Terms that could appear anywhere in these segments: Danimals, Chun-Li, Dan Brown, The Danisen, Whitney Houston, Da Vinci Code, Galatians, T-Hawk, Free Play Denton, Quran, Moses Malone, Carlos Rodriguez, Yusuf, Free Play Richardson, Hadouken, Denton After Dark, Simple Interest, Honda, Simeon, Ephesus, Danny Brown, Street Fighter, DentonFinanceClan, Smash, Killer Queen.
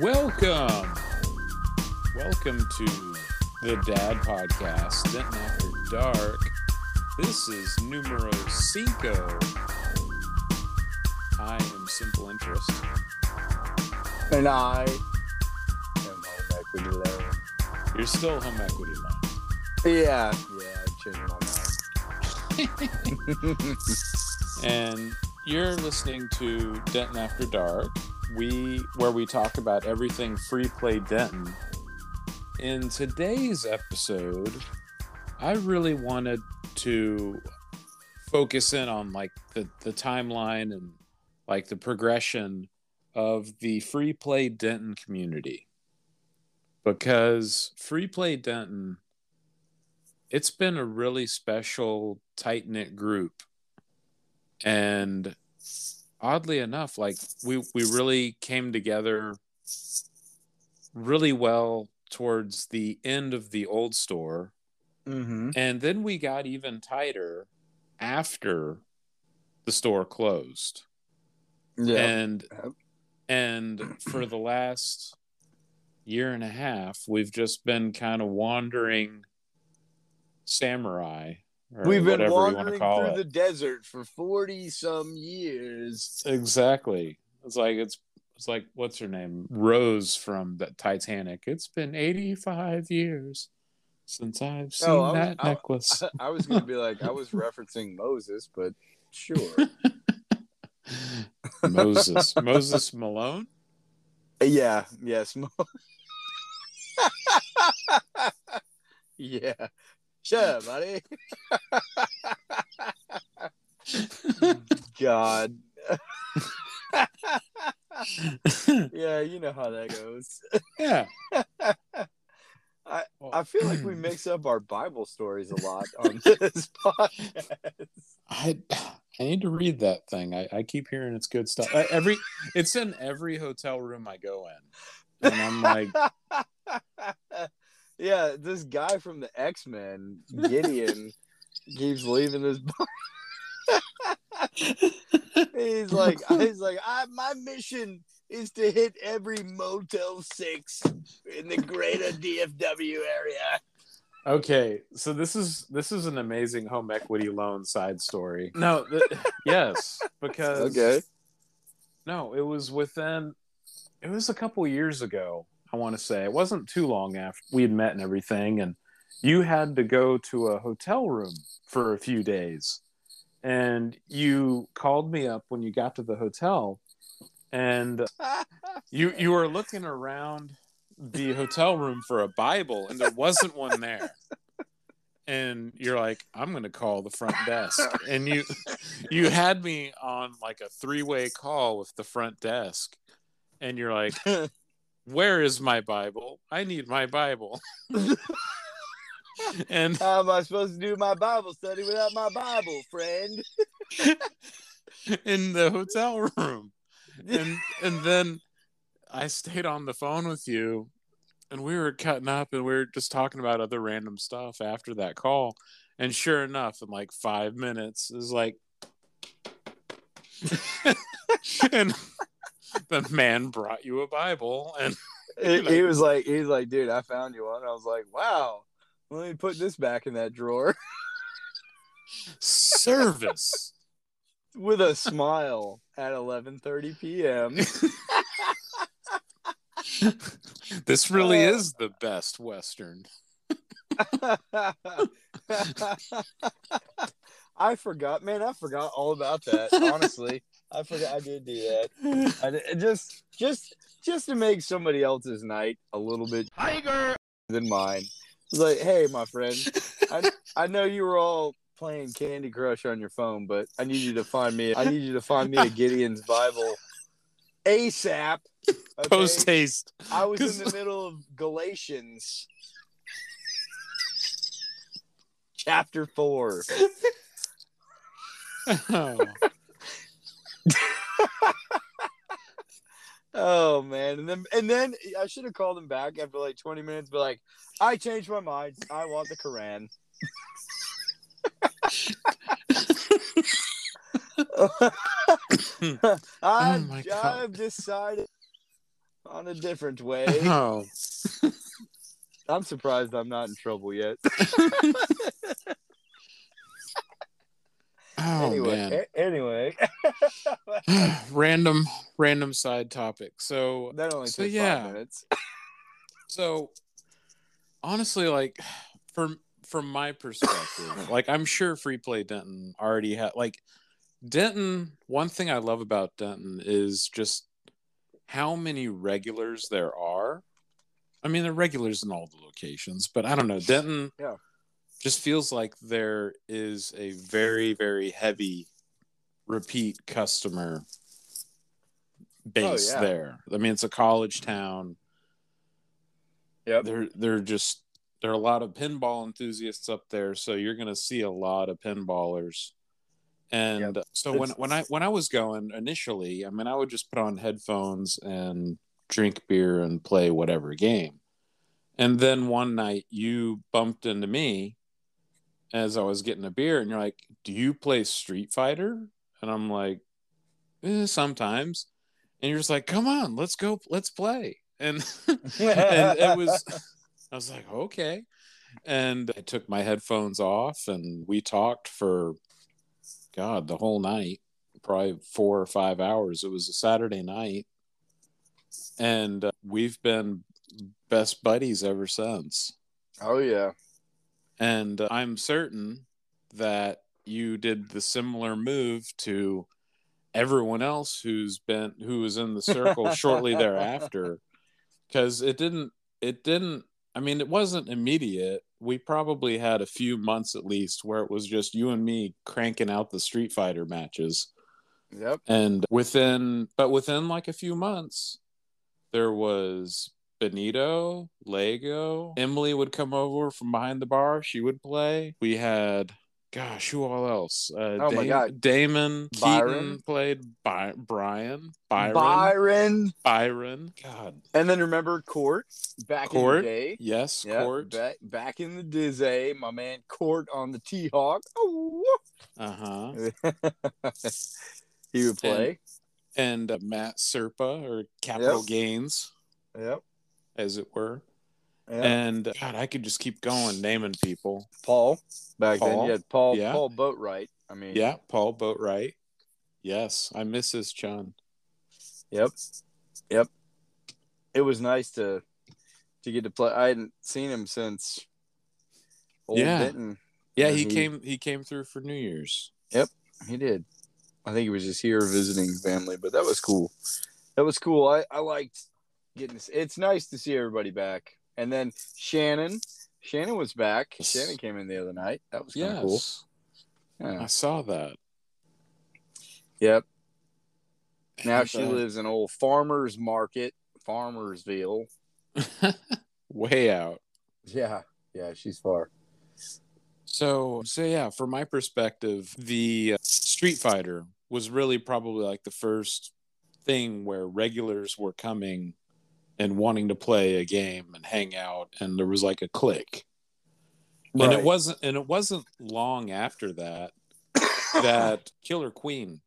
Welcome to the Dad Podcast, Denton After Dark. This is numero 5. I am Simple Interest. And I am Home Equity Loan. You're still Home Equity Loan. Yeah, I changed my mind. And you're listening to Denton After Dark, where we talk about everything Free Play Denton. In today's episode, I really wanted to focus in on like the timeline and like the progression of the Free Play Denton community, because Free Play Denton, it's been a really special, tight-knit group, and oddly enough, like we really came together really well towards the end of the old store. Mm-hmm. And then we got even tighter after the store closed. Yeah. And for the last year and a half, we've just been kind of wandering samurai. We've been wandering through the desert for 40-some years. Exactly. It's like what's her name? Rose from the Titanic. It's been 85 years since I've seen that necklace. I was going to be like, I was referencing Moses, but sure. Moses Malone? Yeah. Yes. Yeah. Shut up, buddy. God. Yeah, you know how that goes. Yeah. I feel like we mix up our Bible stories a lot on this podcast. I need to read that thing. I keep hearing it's good stuff. It's in every hotel room I go in. And I'm like... Yeah, this guy from the X-Men, Gideon, keeps leaving this bar. He's like, my mission is to hit every Motel 6 in the greater DFW area. Okay, so this is an amazing Home Equity Loan side story. No, yes, because no, it was a couple years ago. I want to say it wasn't too long after we had met and everything, and you had to go to a hotel room for a few days, and you called me up when you got to the hotel, and you were looking around the hotel room for a Bible, and there wasn't one there, and you're like, I'm gonna call the front desk, and you had me on like a 3-way call with the front desk, and you're like, where is my Bible? I need my Bible. And how am I supposed to do my Bible study without my Bible, friend? In the hotel room. And then I stayed on the phone with you, and we were cutting up, and we were just talking about other random stuff after that call. And sure enough, in like 5 minutes, it was like... and... The man brought you a Bible, and he was like, dude, I found you one. I was like, wow, let me put this back in that drawer. Service with a smile at 11:30 p.m. This really is the best Western. I forgot all about that. Honestly, I forgot I did do that. Just to make somebody else's night a little bit bigger than mine. It's like, hey, my friend, I know you were all playing Candy Crush on your phone, but I need you to find me a Gideon's Bible ASAP. Okay? Post haste. I was in the middle of Galatians chapter 4. Oh. Oh man. And then I should have called him back after like 20 minutes, but like, I changed my mind. I want the Quran. I've decided on a different way. Oh. I'm surprised I'm not in trouble yet. Oh, anyway, man. Anyway. random side topic. So that only took 5 minutes. So honestly, like from my perspective, like I'm sure Free Play Denton already had like Denton. One thing I love about Denton is just how many regulars there are. I mean, there are regulars in all the locations, but I don't know. Denton just feels like there is a very, very heavy repeat customer base there. I mean, it's a college town. Yeah, there are a lot of pinball enthusiasts up there, so you're going to see a lot of pinballers. And so when I was going initially, I mean, I would just put on headphones and drink beer and play whatever game. And then one night you bumped into me as I was getting a beer and you're like, do you play Street Fighter? And I'm like, sometimes. And you're just like, come on, let's go, let's play. And, and I was like, okay. And I took my headphones off and we talked for, God, the whole night, probably 4 or 5 hours. It was a Saturday night. And we've been best buddies ever since. Oh, yeah. And I'm certain that you did the similar move to everyone else who was in the circle shortly thereafter. Because it didn't, I mean, it wasn't immediate. We probably had a few months at least where it was just you and me cranking out the Street Fighter matches. Yep. And within like a few months, there was Benito, Lego. Emily would come over from behind the bar. She would play. We had, gosh, who all else? My God. Damon. Byron. Keaton played. Byron. God. And then remember Court in the day. Yes, yep, Court. Back in the dizzy, my man Court on the T-Hawk. Oh. Uh-huh. He would play. And Matt Serpa, or Capital Gains, as it were. Yep. And God, I could just keep going naming people. Paul, then you had Paul. Yeah. Paul Boatwright. I mean, yeah, Paul Boatwright. Yes, I miss his Chun. Yep. It was nice to get to play. I hadn't seen him since old Denton. Yeah, he came through for New Year's. Yep, he did. I think he was just here visiting family, but that was cool. I liked getting this. It's nice to see everybody back. And then Shannon was back. Shannon came in the other night. That was kind of cool. Yeah. I saw that. Yep. Now she lives in old farmer's market, Farmersville. Way out. Yeah, she's far. So yeah, from my perspective, the Street Fighter was really probably like the first thing where regulars were coming and wanting to play a game and hang out, and there was like a click. Right. And it wasn't long after that Killer Queen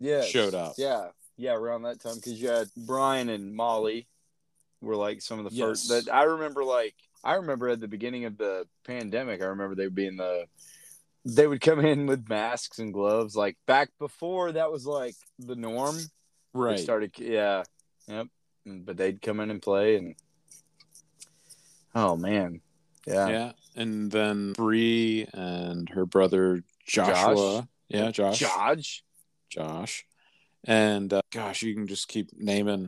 showed up. Yeah, around that time, because you had Brian and Molly were like some of the first that I remember. Like, I remember at the beginning of the pandemic, I remember they would come in with masks and gloves, like back before that was like the norm. Right. But they'd come in and play, and oh man. Yeah. And then Bree and her brother Joshua. Josh. And gosh, you can just keep naming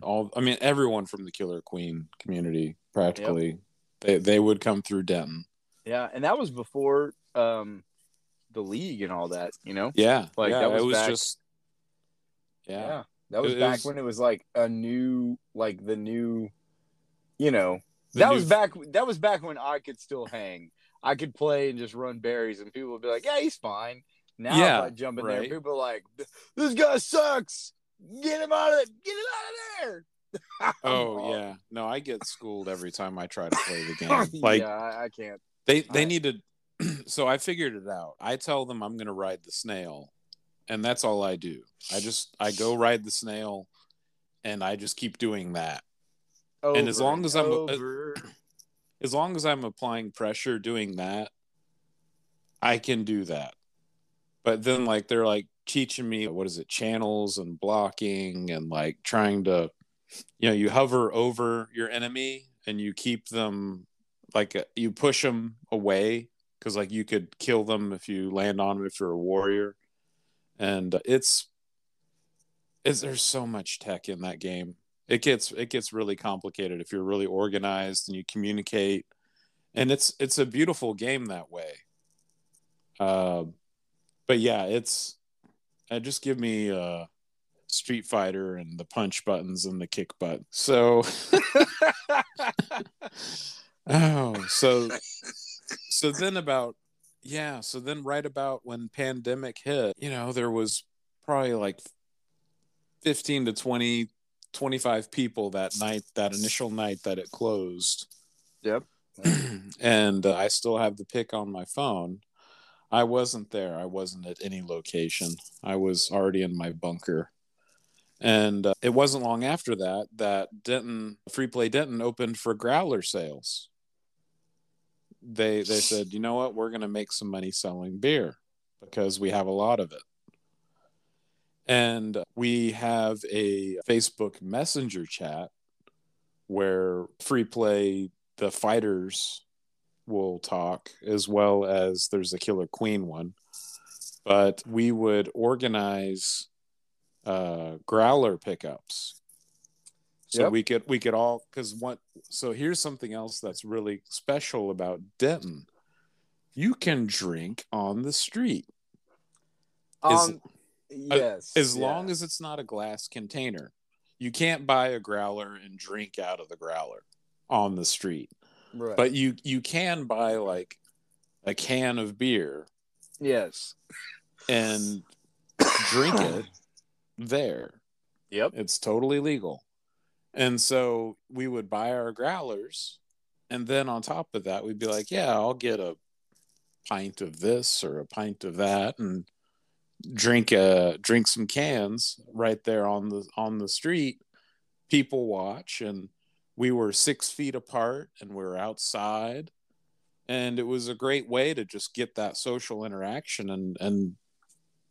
everyone from the Killer Queen community practically. Yep. They would come through Denton. Yeah, and that was before the league and all that, you know? Yeah. Like that was back, just that was back when it was like a new, like the new, you know. That was back when I could still hang. I could play and just run berries and people would be like, yeah, he's fine. Now if I jump in there, people are like, this guy sucks. Get him out of there. Oh yeah, no, I get schooled every time I try to play the game. Like, I can't. They need to. So I figured it out. I tell them I'm going to ride the snail, and that's all I do. I go ride the snail, and I just keep doing that. Over and as long as I'm applying pressure doing that, I can do that. But then like they're like teaching me channels and blocking and like trying to, you know, you hover over your enemy and you keep them like you push them away because like you could kill them if you land on them if you're a warrior. And there's so much tech in that game. It gets really complicated if you're really organized and you communicate, and it's a beautiful game that way. But yeah, just give me Street Fighter and the punch buttons and the kick button. So so then right about when pandemic hit, you know, there was probably like 15 to 20, 25 people that night, that initial night that it closed. Yep. And I still have the pic on my phone. I wasn't there. I wasn't at any location. I was already in my bunker. And it wasn't long after that, Denton, Free Play Denton opened for growler sales. They said, you know what, we're going to make some money selling beer because we have a lot of it. And we have a Facebook Messenger chat where Free Play, the fighters will talk, as well as there's a Killer Queen one. But we would organize growler pickups. So yep. we could all, so here's something else that's really special about Denton. You can drink on the street. Yes. As long as it's not a glass container. You can't buy a growler and drink out of the growler on the street. Right. But you can buy like a can of beer. Yes. And drink it there. Yep. It's totally legal. And so we would buy our growlers, and then on top of that, we'd be like, yeah, I'll get a pint of this or a pint of that and drink some cans right there on the street. People watch, and we were 6 feet apart and we were outside, and it was a great way to just get that social interaction and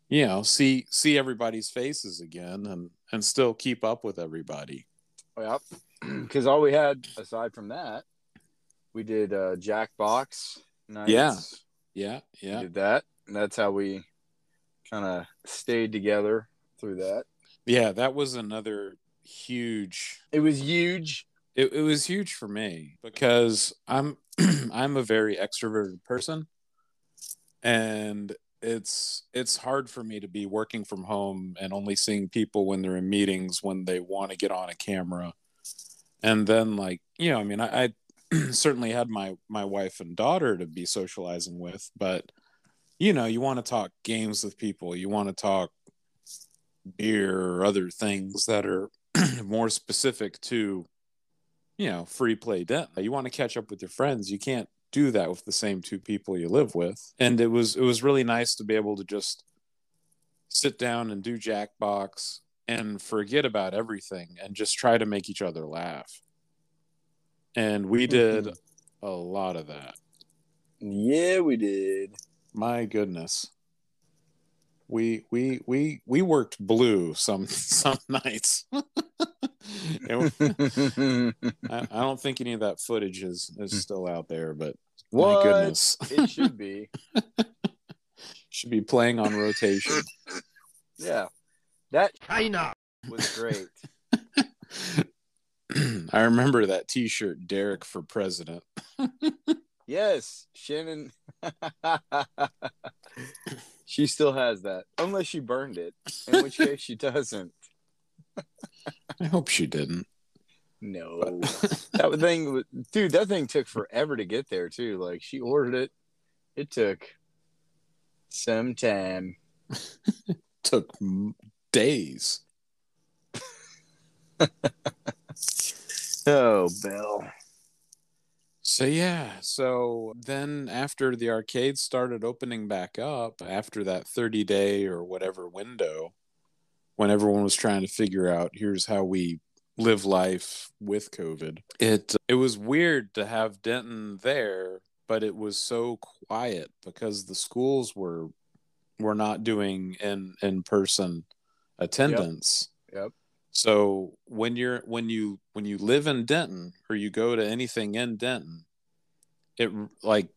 you know, see everybody's faces again and still keep up with everybody. Yep, because all we had aside from that, we did Jackbox nights. Yeah. We did that, and that's how we kind of stayed together through that. Yeah, that was another huge. It was huge. It was huge for me because I'm a very extroverted person, and it's hard for me to be working from home and only seeing people when they're in meetings, when they want to get on a camera. And then like, you know, I mean, I certainly had my wife and daughter to be socializing with, but you know, you want to talk games with people, you want to talk beer or other things that are more specific to, you know, Free Play Denton. You want to catch up with your friends. You can't do that with the same two people you live with. And it was really nice to be able to just sit down and do Jackbox and forget about everything and just try to make each other laugh. And we did a lot of that. Yeah, we did. My goodness. We worked blue some nights. I don't think any of that footage is still out there, but my goodness, it should be. Should be playing on rotation. Yeah, that China was great. I remember that T-shirt, Derek for President. Yes, Shannon. She still has that, unless she burned it, in which case she doesn't. I hope she didn't. No. That thing, dude, that thing took forever to get there, too. Like, she ordered it. It took some time. It took days. Oh, Bill. So, yeah. So then after the arcade started opening back up, after that 30-day or whatever window, when everyone was trying to figure out, here's how we live life with COVID. It was weird to have Denton there, but it was so quiet because the schools were not doing in-person attendance. Yep. So when you live in Denton or you go to anything in Denton, it like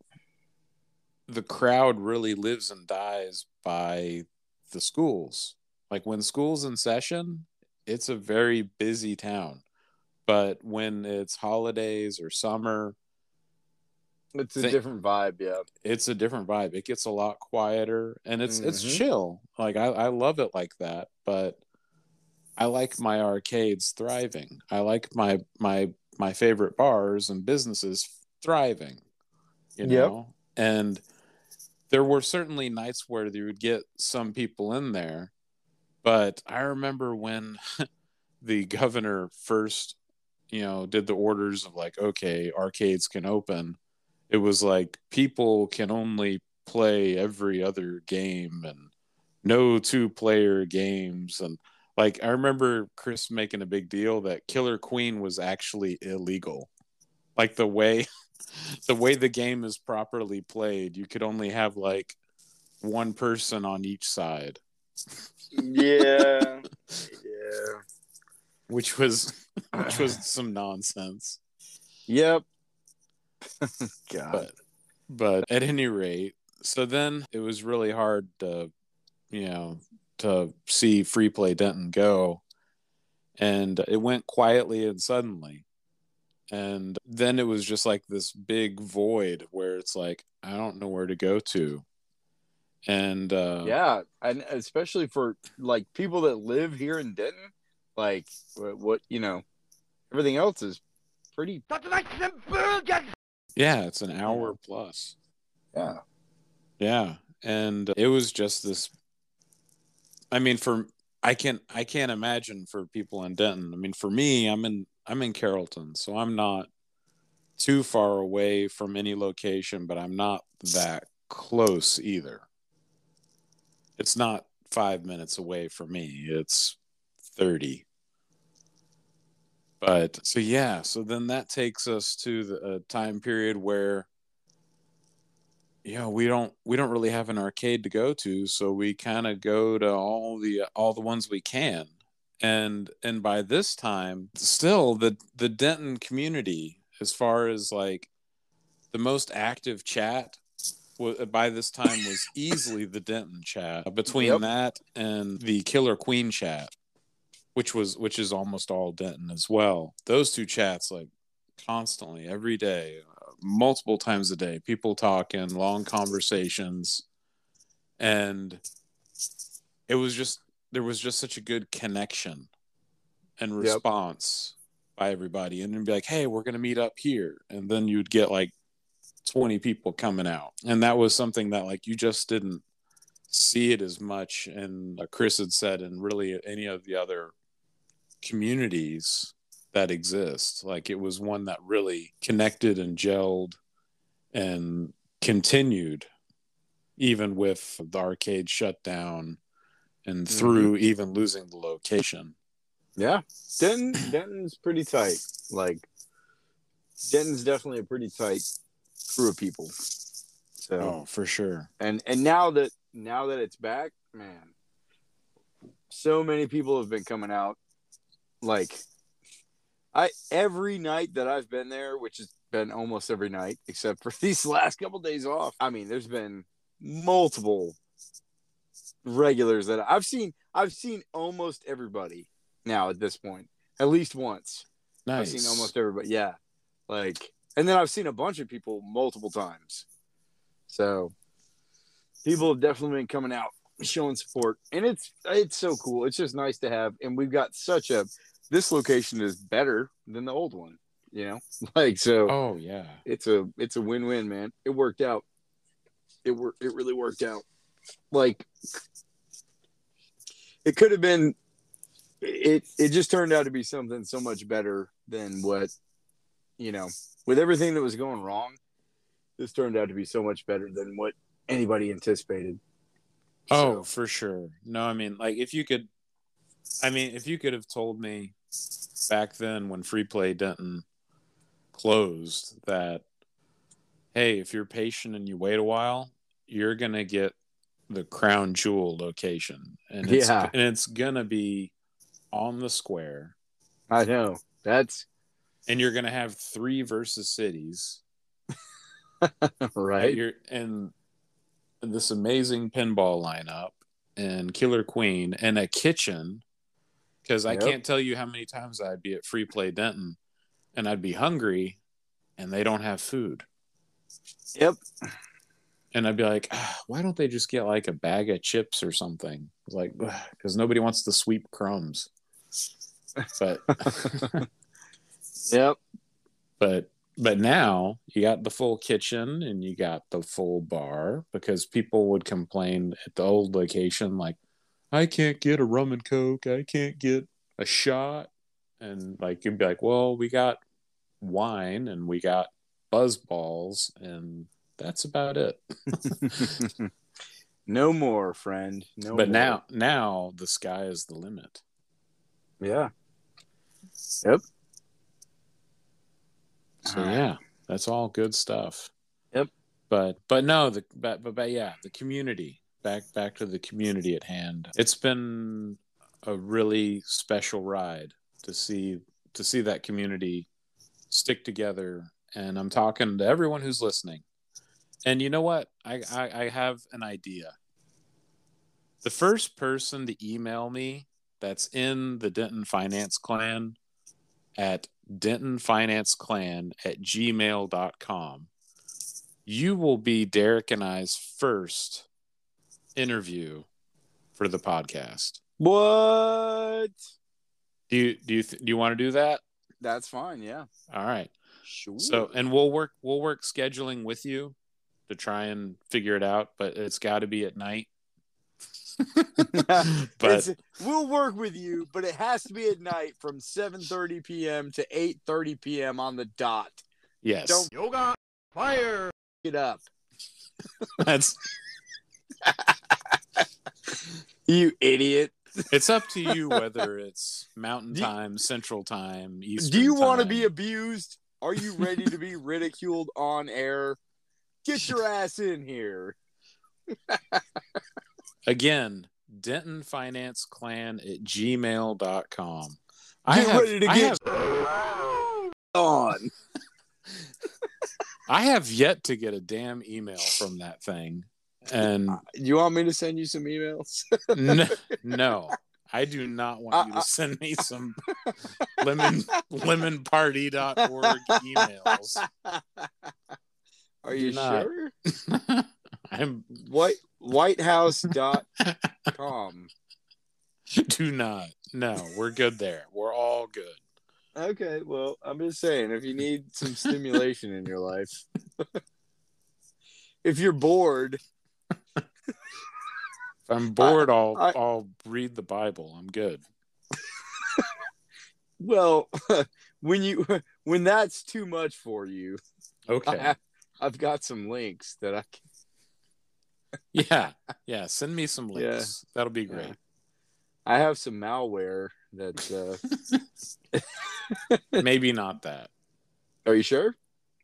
the crowd really lives and dies by the schools. Like when school's in session, it's a very busy town. But when it's holidays or summer, it's a different vibe. Yeah, it's a different vibe. It gets a lot quieter and it's chill. Like I love it like that, but I like my arcades thriving. I like my favorite bars and businesses thriving, you know? Yep. And there were certainly nights where they would get some people in there, but I remember when the governor first, did the orders of like, okay, arcades can open. It was like people can only play every other game and no 2-player games. And like, I remember Chris making a big deal that Killer Queen was actually illegal. Like the way the game is properly played, you could only have like one person on each side. Yeah. Yeah. Which was some nonsense. Yep. God. But at any rate, so then it was really hard to, to see Free Play Denton go, and it went quietly and suddenly, and then it was just like this big void where it's like I don't know where to go to, and and especially for like people that live here in Denton, like what everything else is pretty. Yeah, it's an hour plus. Yeah, and it was just this. I mean, I can't imagine for people in Denton. I mean, for me, I'm in Carrollton, so I'm not too far away from any location, but I'm not that close either. It's not 5 minutes away for me. It's 30. But so yeah, so then that takes us to the time period where we don't really have an arcade to go to, so we kind of go to all the ones we can, and by this time, still the Denton community, as far as like the most active chat, by this time was easily the Denton chat between that and the Killer Queen chat, which is almost all Denton as well. Those two chats like constantly every day. Multiple times a day, people talking, long conversations, and it was just such a good connection and response by everybody. And it'd be like, hey, we're gonna meet up here, and then you'd get like 20 people coming out, and that was something that like you just didn't see it as much. And Chris had said, and really any of the other communities that exists, like it was one that really connected and gelled and continued even with the arcade shutdown and through even losing the location. Yeah, Denton's pretty tight. Like Denton's definitely a pretty tight crew of people. So for sure. And now that it's back, man, so many people have been coming out. Like every night that I've been there, which has been almost every night, except for these last couple of days off. I mean, there's been multiple regulars that I've seen. I've seen almost everybody now at this point, at least once. Nice. I've seen almost everybody. Yeah. Like, and then I've seen a bunch of people multiple times. So people have definitely been coming out, showing support, and it's so cool. It's just nice to have. And we've got this location is better than the old one, Like, so. Oh yeah. It's a win-win, man. It worked out. It really worked out. Like, it could have been. It just turned out to be something so much better than what, with everything that was going wrong. This turned out to be so much better than what anybody anticipated. Oh, so. For sure. No, I mean, like, if you could. I mean, if you could have told me back then when Free Play Denton closed that, hey, if you're patient and you wait a while, you're going to get the crown jewel location. And it's going to be on the square. I know. And you're going to have 3 versus cities. Right. And this amazing pinball lineup and Killer Queen and a kitchen. Because I can't tell you how many times I'd be at Free Play Denton and I'd be hungry and they don't have food. Yep. And I'd be like, why don't they just get like a bag of chips or something? Like, because nobody wants to sweep crumbs. But yep. But now you got the full kitchen and you got the full bar, because people would complain at the old location, like, I can't get a rum and coke, I can't get a shot. And like, you'd be like, well, we got wine and we got buzz balls and that's about it. No more, friend. No. But more. Now the sky is the limit. Yeah. Yep. So yeah, that's all good stuff. Yep. But the community, back to the community at hand. It's been a really special ride to see that community stick together. And I'm talking to everyone who's listening. And you know what? I have an idea. The first person to email me that's in the Denton Finance Clan at DentonFinanceClan@gmail.com. You will be Derek and I's first interview for the podcast. What? Do you want to do that? That's fine. Yeah. All right. Sure. So, and we'll work scheduling with you to try and figure it out, but it's got to be at night. But we'll work with you, but it has to be at night from 7:30 p.m. to 8:30 p.m. on the dot. Yes. Don't yoga fire it up. That's you idiot. It's up to you whether it's Mountain Time, Central Time, Eastern. Do you want to be abused? Are you ready to be ridiculed on air? Get your ass in here. Again, DentonFinanceClan@gmail.com. I have I have yet to get a damn email from that thing. And you want me to send you some emails? No, I do not want you to send me some lemonparty.org emails. Are you sure? I'm whitehouse.com. Do not. No, we're good there. We're all good. Okay, well, I'm just saying, if you need some stimulation in your life, if you're bored. If I'm bored, I'll read the Bible. I'm good. Well, when that's too much for you, okay. I've got some links that I can. Yeah. Send me some links. Yeah. That'll be great. Yeah. I have some malware that's maybe not that. Are you sure?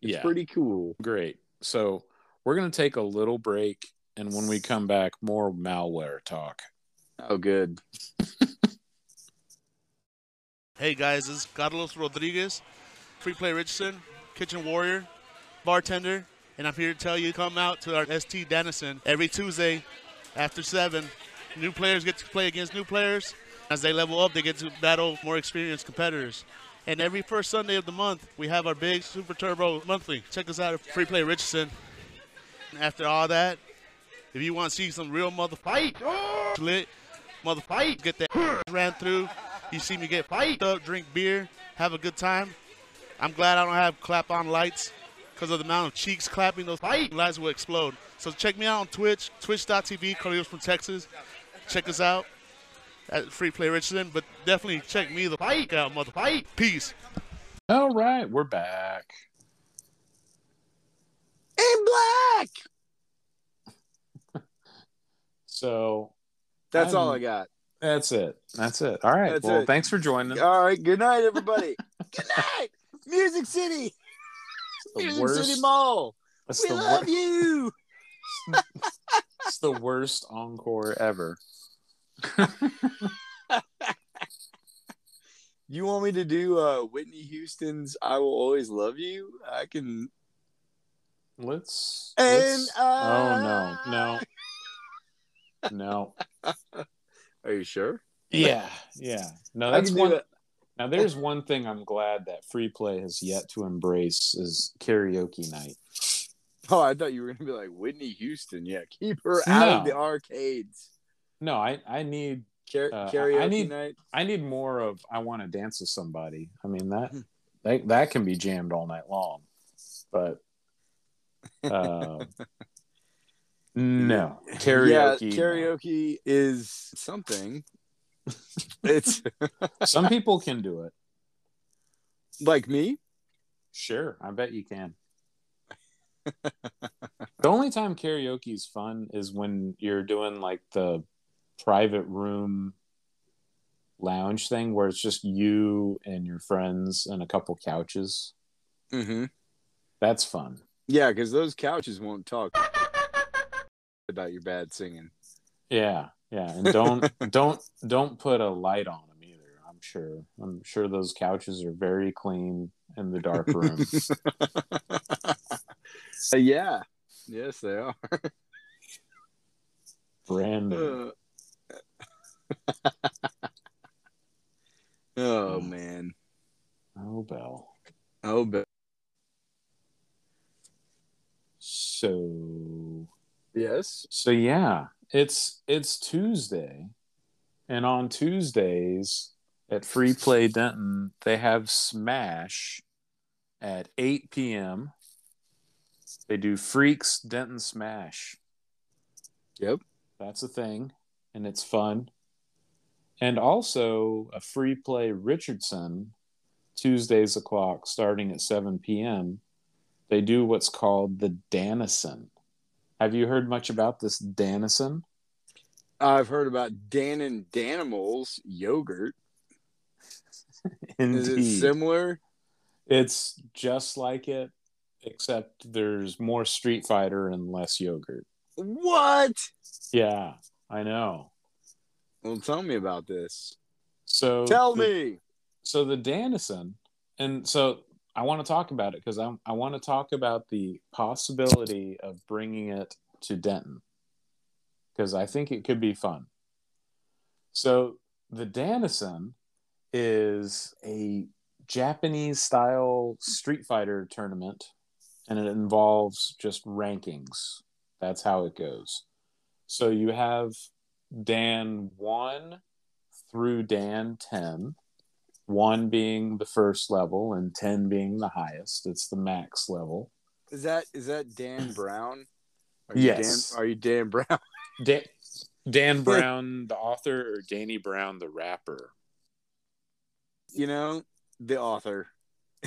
It's pretty cool. Great. So we're gonna take a little break, and when we come back, more malware talk. Oh, good. Hey guys, this is Carlos Rodriguez, Free Play Richardson, Kitchen Warrior, bartender, and I'm here to tell you, come out to our ST Danisen every Tuesday after 7. New players get to play against new players. As they level up, they get to battle more experienced competitors. And every first Sunday of the month, we have our big Super Turbo Monthly. Check us out at Free Play Richardson. And after all that, if you want to see some real mother fight, get that ran through. You see me get fight up, drink beer, have a good time. I'm glad I don't have clap-on lights. Because of the amount of cheeks clapping, those lights will explode. So check me out on Twitch, twitch.tv, Carlos from Texas. Check us out at Free Play Richardson. But definitely check me the fight out, mother fight. Peace. All right, we're back. In black! So. That's all I got. That's it. All right. Well, thanks for joining us. All right. Good night, everybody. Good night. Music City. Music City Mall. We love you. It's the worst encore ever. You want me to do Whitney Houston's "I Will Always Love You"? I can. No. Are you sure? Yeah. No, that's one. Now, there's one thing I'm glad that Free Play has yet to embrace is karaoke night. Oh, I thought you were gonna be like Whitney Houston. Yeah, keep her out of the arcades. No, I need karaoke night. I need more of "I Want to Dance with Somebody." I mean that can be jammed all night long, but no karaoke. Yeah, karaoke is something. It's some people can do it, like me. Sure, I bet you can. The only time karaoke is fun is when you're doing like the private room lounge thing where it's just you and your friends and a couple couches. Mm-hmm. That's fun. Yeah, because those couches won't talk about your bad singing. Yeah, and don't put a light on them either. I'm sure those couches are very clean in the dark room. Yeah. Yes, they are. Brandon. Oh, man. Oh, Bell. So... Yes? So, yeah. It's Tuesday. And on Tuesdays at Free Play Denton, they have Smash at 8 p.m., They do Freaks Denton Smash. Yep. That's a thing. And it's fun. And also a Free Play Richardson, Tuesdays o'clock, starting at 7 p.m. They do what's called the Danisen. Have you heard much about this Danisen? I've heard about Dan and Danimals yogurt. Indeed. Is it similar? It's just like it. Except there's more Street Fighter and less yogurt. What? Yeah, I know. Well, tell me about this. So the Danisen, and so I want to talk about it because I want to talk about the possibility of bringing it to Denton because I think it could be fun. So the Danisen is a Japanese-style Street Fighter tournament. And it involves just rankings. That's how it goes. So you have Dan 1 through Dan 10. 1 being the first level and 10 being the highest. It's the max level. Is that Dan Brown? Yes. Are you Dan Brown? Dan Brown, the author, or Danny Brown, the rapper? You know, the author.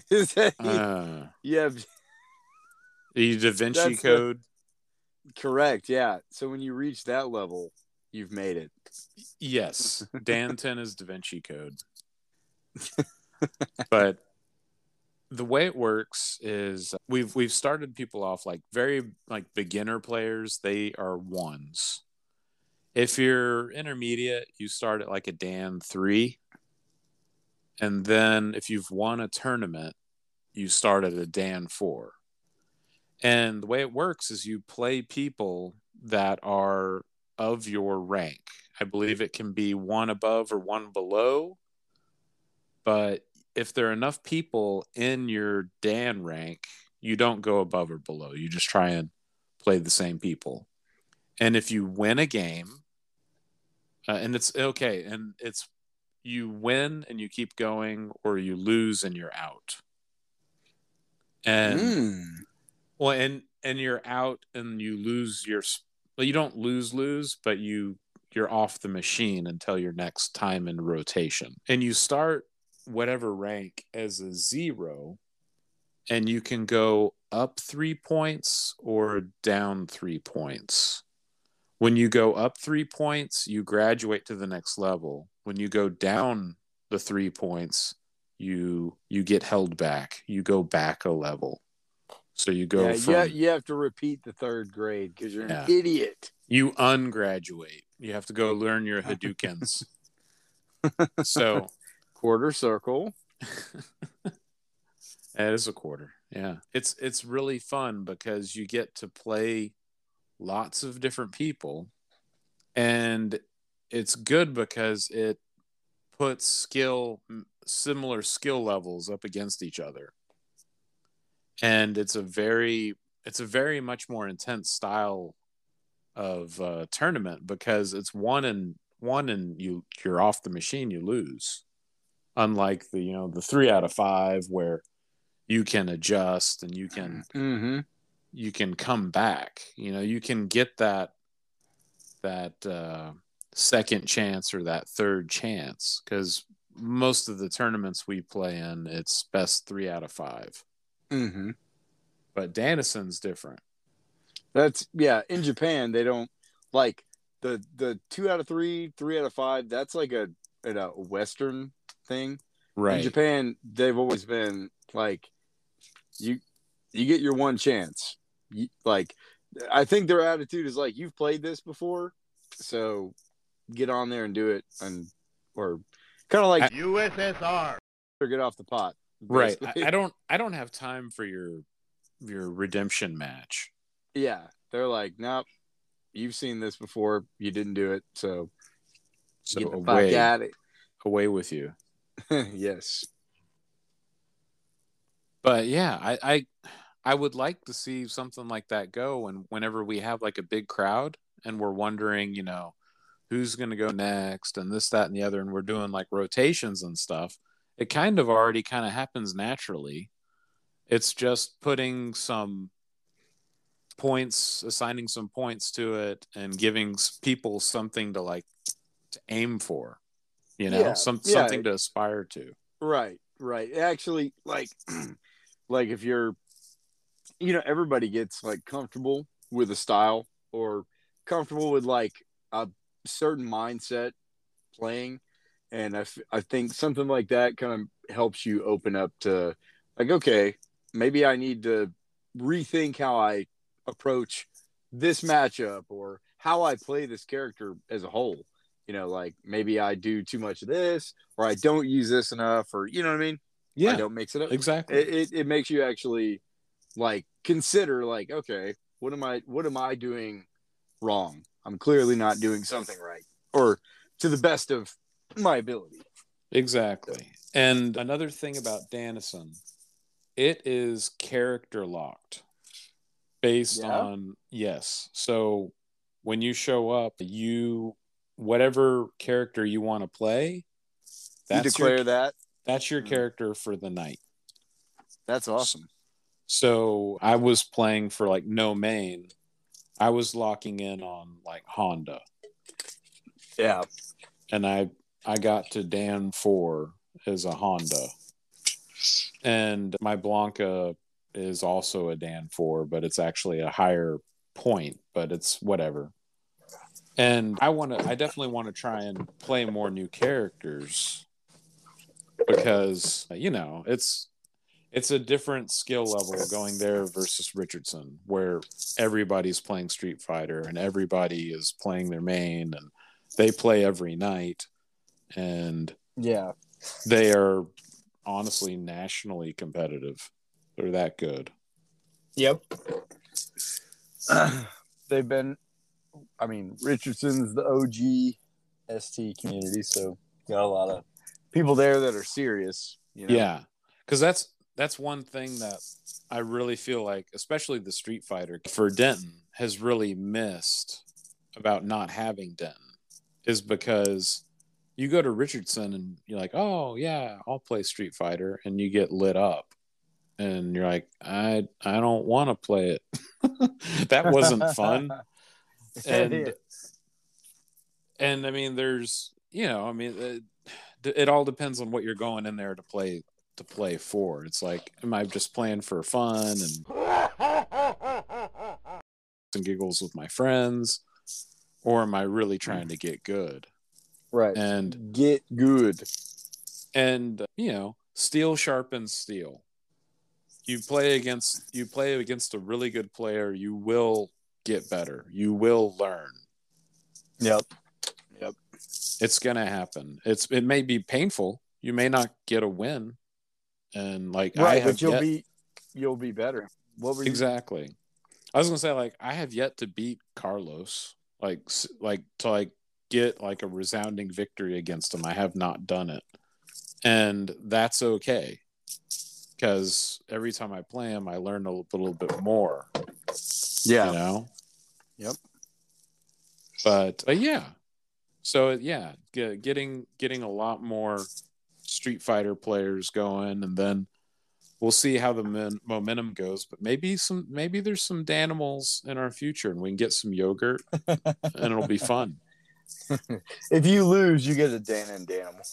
Is that yeah. The Da Vinci Code. Correct, yeah. So when you reach that level, you've made it. Yes. Dan 10 is Da Vinci Code. But the way it works is we've started people off like very like beginner players. They are ones. If you're intermediate, you start at like a Dan 3. And then if you've won a tournament, you start at a Dan 4. And the way it works is you play people that are of your rank. I believe it can be one above or one below. But if there are enough people in your Dan rank, you don't go above or below. You just try and play the same people. And if you win a game, you win and you keep going, or you lose and you're out. And well, and you're out and you lose your. Well, you don't lose, but you're off the machine until your next time in rotation. And you start whatever rank as a 0, and you can go up 3 points or down 3 points. When you go up 3 points, you graduate to the next level. When you go down the 3 points, you get held back. You go back a level. So you go you have to repeat the third grade because you're an idiot. You ungraduate. You have to go learn your Hadoukens. So quarter circle. That is a quarter. Yeah. It's really fun because you get to play lots of different people, and it's good because it puts similar skill levels up against each other. And it's a very much more intense style of tournament because it's one and you're off the machine, you lose. Unlike the 3 out of 5 where you can adjust and you can you can come back. You can get that second chance or that third chance because most of the tournaments we play in, it's best 3 out of 5. Mm-hmm. But Danisen's different. In Japan they don't like the 2 out of 3, 3 out of 5. That's like a Western thing, right? In Japan they've always been like you get your one chance. I think their attitude is like, you've played this before, so get on there and do it, or kind of like USSR or get off the pot. Right. I don't have time for your redemption match. Yeah. They're like, nope, you've seen this before. You didn't do it. So get away, fuck at it. Away with you. Yes. But yeah, I would like to see something like that go. And whenever we have like a big crowd and we're wondering, who's going to go next and this, that, and the other, and we're doing like rotations and stuff. It kind of already kind of happens naturally. It's just putting some points, assigning some points to it, and giving people something to to aim for, something to aspire to. Right, right. Actually, like if you're, everybody gets comfortable with a style or comfortable with a certain mindset playing. And I think something like that kind of helps you open up to okay, maybe I need to rethink how I approach this matchup or how I play this character as a whole. Maybe I do too much of this, or I don't use this enough, or you know what I mean? Yeah. I don't mix it up. Exactly. It makes you actually consider okay, what am I doing wrong? I'm clearly not doing something right, or to the best of my ability. Exactly. And another thing about Danisen, it is character locked based on so when you show up, whatever character you want to play, that's your character for the night. That's awesome. So I was playing for no main. I was locking in on Honda. Yeah. And I got to Dan 4 as a Honda. And my Blanca is also a Dan 4, but it's actually a higher point, but it's whatever. And I definitely want to try and play more new characters because, it's a different skill level going there versus Richardson, where everybody's playing Street Fighter and everybody is playing their main and they play every night. And they are honestly nationally competitive. They're that good. Yep. They've been. I mean, Richardson's the OG ST community, so got a lot of people there that are serious. Yeah, because that's one thing that I really feel like, especially the Street Fighter for Denton, has really missed about not having Denton is because. You go to Richardson and you're like, oh, yeah, I'll play Street Fighter. And you get lit up. And you're like, I don't want to play it. That wasn't fun. And I mean, there's, it all depends on what you're going in there to play for. It's like, am I just playing for fun and giggles with my friends? or am I really trying to get good? Right. And get good. And, you know, steel sharpens steel. You play against a really good player, you will get better. You will learn. Yep. It's going to happen. It may be painful. You may not get a win. And like, right, but you'll be better. What were you? Exactly. I was going to say, like, I have yet to beat Carlos, to get like a resounding victory against him. I have not done it. And that's okay. Because every time I play him, I learn a little bit more. Yeah. You know? Yep. But yeah. So, yeah, getting a lot more Street Fighter players going, and then we'll see how the momentum goes. But maybe there's some Danimals in our future, and we can get some yogurt, and it'll be fun. If you lose, you get a Dan and Danimal.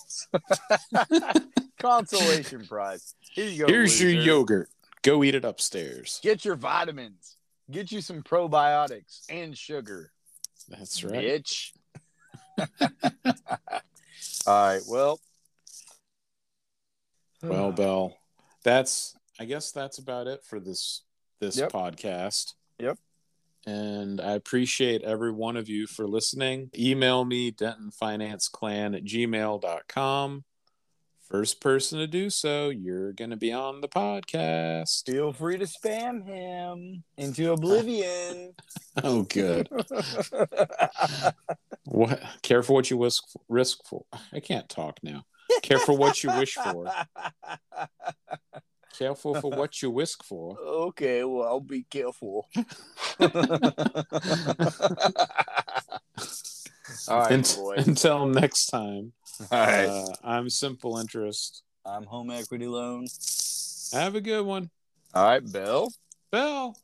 Consolation prize. Here you go. Here's loser. Your yogurt. Go eat it upstairs. Get your vitamins. Get you some probiotics and sugar. That's right. Bitch. All right. Well, Bell, I guess that's about it for this podcast. Yep. And I appreciate every one of you for listening. Email me, DentonFinanceClan@gmail.com. First person to do so, you're going to be on the podcast. Feel free to spam him into oblivion. Oh, good. What? Careful what you risk for. I can't talk now. Careful what you wish for. Careful for what you risk for. Okay, well, I'll be careful. All right, boys. Until next time. All right. I'm Simple Interest. I'm Home Equity Loan. Have a good one. All right, Bell.